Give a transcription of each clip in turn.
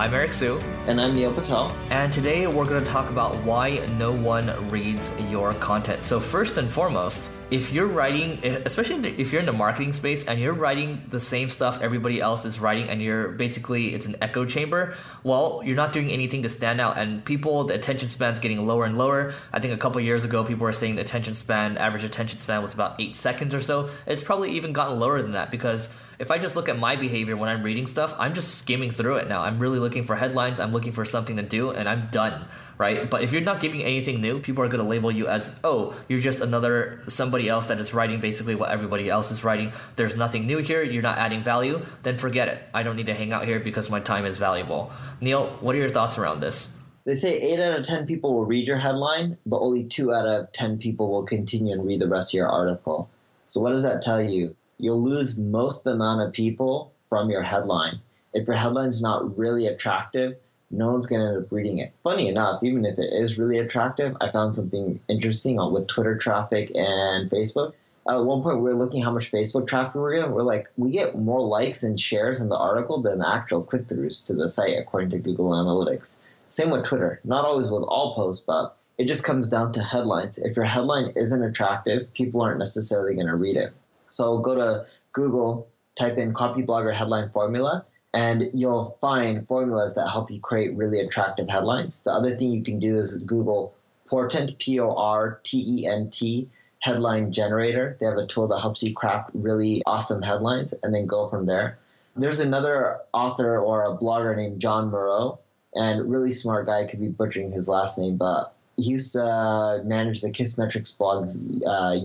I'm Eric Siu. And I'm Neil Patel. And today we're going to talk about why no one reads your content. So first and foremost, if you're writing, especially if you're in the marketing space and you're writing the same stuff everybody else is writing and you're basically, it's an echo chamber, well, you're not doing anything to stand out. And people, the attention span's getting lower and lower. I think a couple years ago, people were saying the attention span, average attention span was about 8 seconds or so. It's probably even gotten lower than that because if I just look at my behavior when I'm reading stuff, I'm just skimming through it now. I'm really looking for headlines, I'm looking for something to do, and I'm done, right? But if you're not giving anything new, people are going to label you as, oh, you're just another somebody else that is writing basically what everybody else is writing. There's nothing new here. You're not adding value. Then forget it. I don't need to hang out here because my time is valuable. Neil, what are your thoughts around this? They say 8 out of 10 people will read your headline, but only 2 out of 10 people will continue and read the rest of your article. So what does that tell you? You'll lose most amount of people from your headline. If your headline's not really attractive, no one's going to end up reading it. Funny enough, even if it is really attractive, I found something interesting on with Twitter traffic and Facebook. At one point, we were looking how much Facebook traffic we're getting. We're like, we get more likes and shares in the article than the actual click-throughs to the site, according to Google Analytics. Same with Twitter. Not always with all posts, but it just comes down to headlines. If your headline isn't attractive, people aren't necessarily going to read it. So go to Google, type in Copyblogger headline formula, and you'll find formulas that help you create really attractive headlines. The other thing you can do is Google Portent, P-O-R-T-E-N-T, headline generator. They have a tool that helps you craft really awesome headlines and then go from there. There's another author or a blogger named Jon Morrow, and really smart guy, could be butchering his last name, but he used to manage the Kissmetrics blogs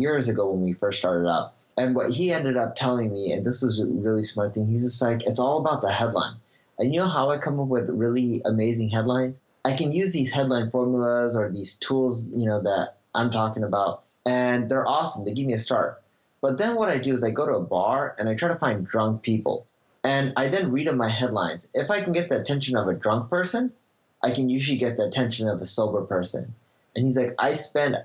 years ago when we first started out. And what he ended up telling me, and this was a really smart thing, he's just like, it's all about the headline. And you know how I come up with really amazing headlines? I can use these headline formulas or these tools, you know, that I'm talking about, and they're awesome. They give me a start. But then what I do is I go to a bar and I try to find drunk people. And I then read them my headlines. If I can get the attention of a drunk person, I can usually get the attention of a sober person. And he's like, I spend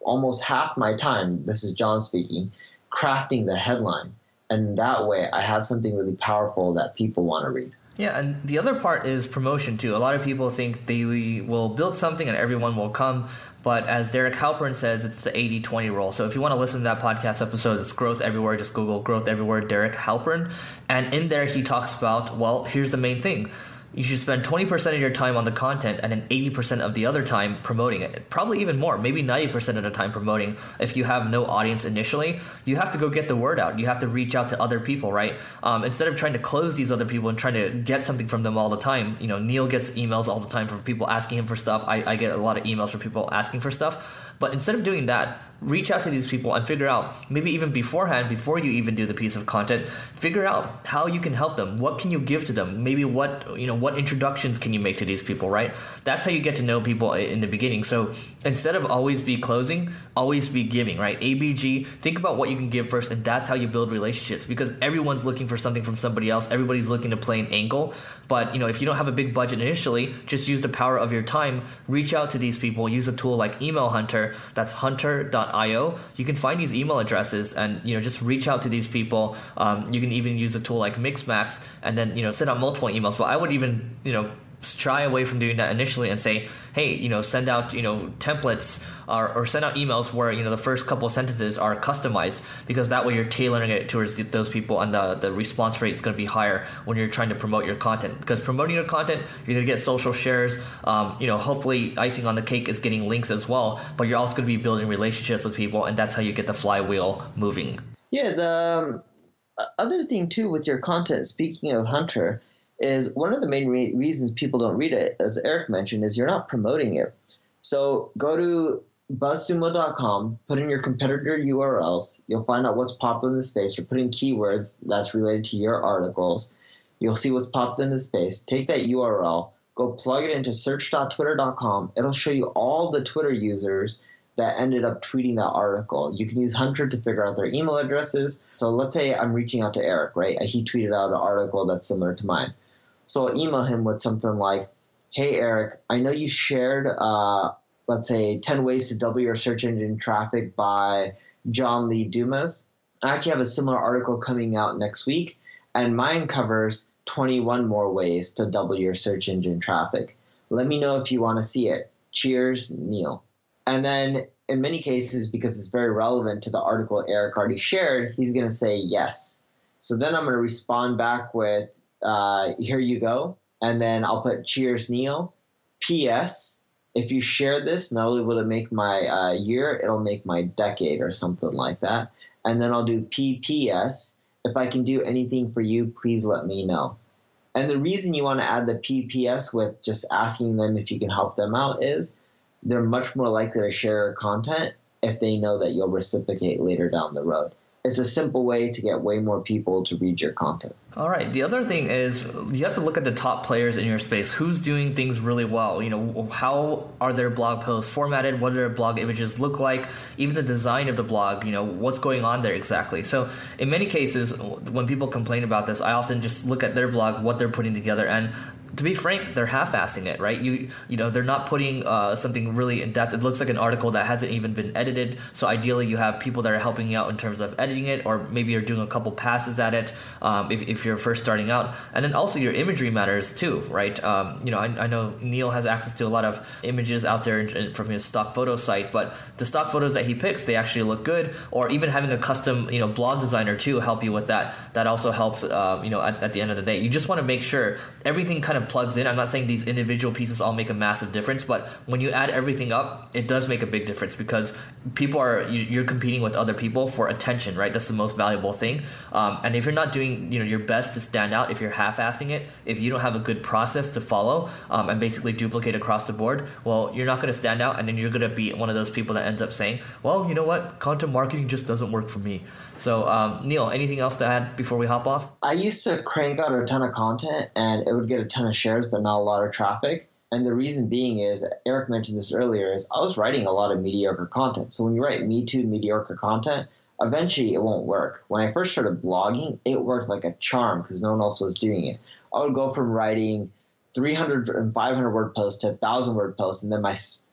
almost half my time, this is John speaking, crafting the headline, and that way I have something really powerful that people want to read. Yeah, and the other part is promotion too. A lot of people think they will build something and everyone will come, but as Derek Halpern says, it's the 80-20 rule. So if you want to listen to that podcast episode, it's Growth Everywhere. Just Google Growth Everywhere, Derek Halpern, and in there he talks about, well, here's the main thing. You should spend 20% of your time on the content and then 80% of the other time promoting it. Probably even more, maybe 90% of the time promoting. If you have no audience initially, you have to go get the word out. You have to reach out to other people, right? Instead of trying to close these other people and trying to get something from them all the time, you know, Neil gets emails all the time from people asking him for stuff. I get a lot of emails from people asking for stuff. But instead of doing that, reach out to these people and figure out, maybe even beforehand, before you even do the piece of content, figure out how you can help them. What can you give to them? Maybe what introductions can you make to these people, right? That's how you get to know people in the beginning. So instead of always be closing, always be giving, right? ABG, think about what you can give first, and that's how you build relationships, because everyone's looking for something from somebody else. Everybody's looking to play an angle. But you know, if you don't have a big budget initially, just use the power of your time. Reach out to these people. Use a tool like Email Hunter. That's hunter.io. You can find these email addresses and, you know, just reach out to these people. You can even use a tool like Mixmax and then, you know, send out multiple emails. But I would even, you know, shy away from doing that initially and say, hey, you know, send out, you know, templates or send out emails where, you know, the first couple of sentences are customized, because that way you're tailoring it towards those people, and the response rate is going to be higher when you're trying to promote your content. Because promoting your content, you're going to get social shares, you know, hopefully icing on the cake is getting links as well, but you're also going to be building relationships with people, and that's how you get the flywheel moving. Yeah, the other thing too with your content, speaking of Hunter, is one of the main reasons people don't read it, as Eric mentioned, is you're not promoting it. So go to BuzzSumo.com, put in your competitor URLs. You'll find out what's popular in the space. You're putting keywords that's related to your articles. You'll see what's popular in the space. Take that URL, go plug it into search.twitter.com. It'll show you all the Twitter users that ended up tweeting that article. You can use Hunter to figure out their email addresses. So let's say I'm reaching out to Eric, right? He tweeted out an article that's similar to mine. So I'll email him with something like, hey, Eric, I know you shared, let's say, 10 ways to double your search engine traffic by John Lee Dumas. I actually have a similar article coming out next week, and mine covers 21 more ways to double your search engine traffic. Let me know if you want to see it. Cheers, Neil. And then in many cases, because it's very relevant to the article Eric already shared, he's going to say yes. So then I'm going to respond back with, here you go. And then I'll put cheers, Neil. P.S. If you share this, not only will it make my year, it'll make my decade or something like that. And then I'll do P.P.S. If I can do anything for you, please let me know. And the reason you want to add the P.P.S. with just asking them if you can help them out is they're much more likely to share content if they know that you'll reciprocate later down the road. It's a simple way to get way more people to read your content. All right. The other thing is you have to look at the top players in your space. Who's doing things really well? You know, how are their blog posts formatted? What do their blog images look like? Even the design of the blog, you know, what's going on there exactly? So in many cases, when people complain about this, I often just look at their blog, what they're putting together, and to be frank, they're half-assing it, right? You know, they're not putting something really in-depth. It looks like an article that hasn't even been edited. So ideally, you have people that are helping you out in terms of editing it, or maybe you're doing a couple passes at it if you're first starting out. And then also your imagery matters too, right? You know, I know Neil has access to a lot of images out there from his stock photo site, but the stock photos that he picks, they actually look good. Or even having a custom, you know, blog designer too help you with that. That also helps, you know, at the end of the day. You just want to make sure everything kind of plugs in. I'm not saying these individual pieces all make a massive difference, but when you add everything up, it does make a big difference because people are, you're competing with other people for attention, right? That's the most valuable thing. And if you're not doing, you know, your best to stand out, if you're half-assing it, if you don't have a good process to follow and basically duplicate across the board, well, you're not going to stand out, and then you're going to be one of those people that ends up saying, well, you know what? Content marketing just doesn't work for me. So Neil, anything else to add before we hop off? I used to crank out a ton of content and it would get a ton of shares, but not a lot of traffic. And the reason being is, Eric mentioned this earlier, is I was writing a lot of mediocre content. So when you write Me Too mediocre content, eventually it won't work. When I first started blogging, it worked like a charm because no one else was doing it. I would go from writing 300 and 500 word posts to 1,000 word posts, and then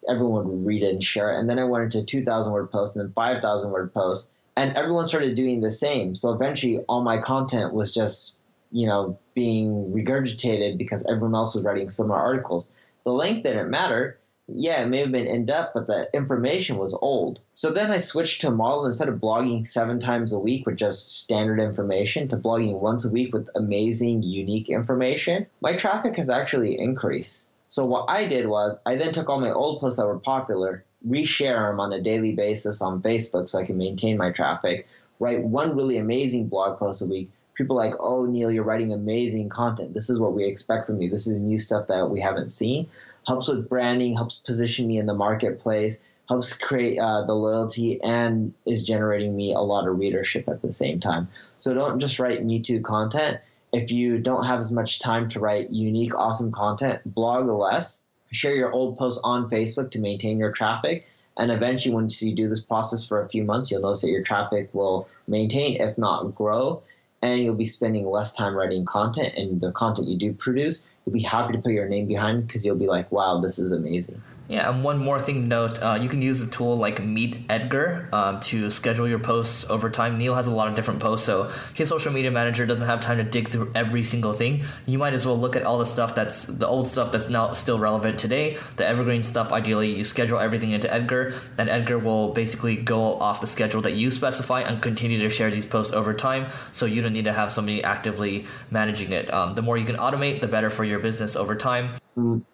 everyone would read it and share it. And then I went into 2,000 word posts and then 5,000 word posts. And everyone started doing the same. So eventually all my content was just, you know, being regurgitated because everyone else was writing similar articles. The length didn't matter. Yeah, it may have been in-depth, but the information was old. So then I switched to a model instead of blogging 7 times a week with just standard information to blogging once a week with amazing, unique information. My traffic has actually increased. So what I did was I then took all my old posts that were popular, reshare them on a daily basis on Facebook so I can maintain my traffic, write one really amazing blog post a week. People are like, oh, Neil, you're writing amazing content. This is what we expect from you. This is new stuff that we haven't seen. Helps with branding, helps position me in the marketplace, helps create the loyalty, and is generating me a lot of readership at the same time. So don't just write Me Too content. If you don't have as much time to write unique, awesome content, blog less. Share your old posts on Facebook to maintain your traffic. And eventually, once you do this process for a few months, you'll notice that your traffic will maintain, if not grow, and you'll be spending less time writing content. And the content you do produce, you'll be happy to put your name behind because you'll be like, wow, this is amazing. Yeah, and one more thing to note, you can use a tool like Meet Edgar to schedule your posts over time. Neil has a lot of different posts, so his social media manager doesn't have time to dig through every single thing. You might as well look at all the stuff that's the old stuff that's now still relevant today, the evergreen stuff. Ideally, you schedule everything into Edgar, and Edgar will basically go off the schedule that you specify and continue to share these posts over time, so you don't need to have somebody actively managing it. The more you can automate, the better for your business over time.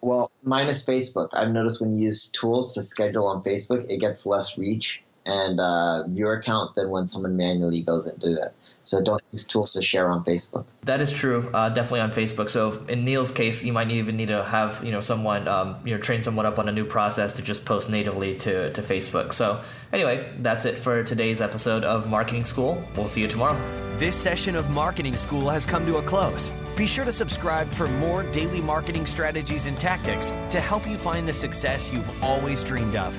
Well, minus Facebook. I've noticed when you use tools to schedule on Facebook, it gets less reach and your account than when someone manually goes and do that. So don't use tools to share on Facebook. That is true, definitely on Facebook. So in Neil's case, you might even need to have someone train someone up on a new process to just post natively to Facebook. So anyway, that's it for today's episode of Marketing School. We'll see you tomorrow. This session of Marketing School has come to a close. Be sure to subscribe for more daily marketing strategies and tactics to help you find the success you've always dreamed of.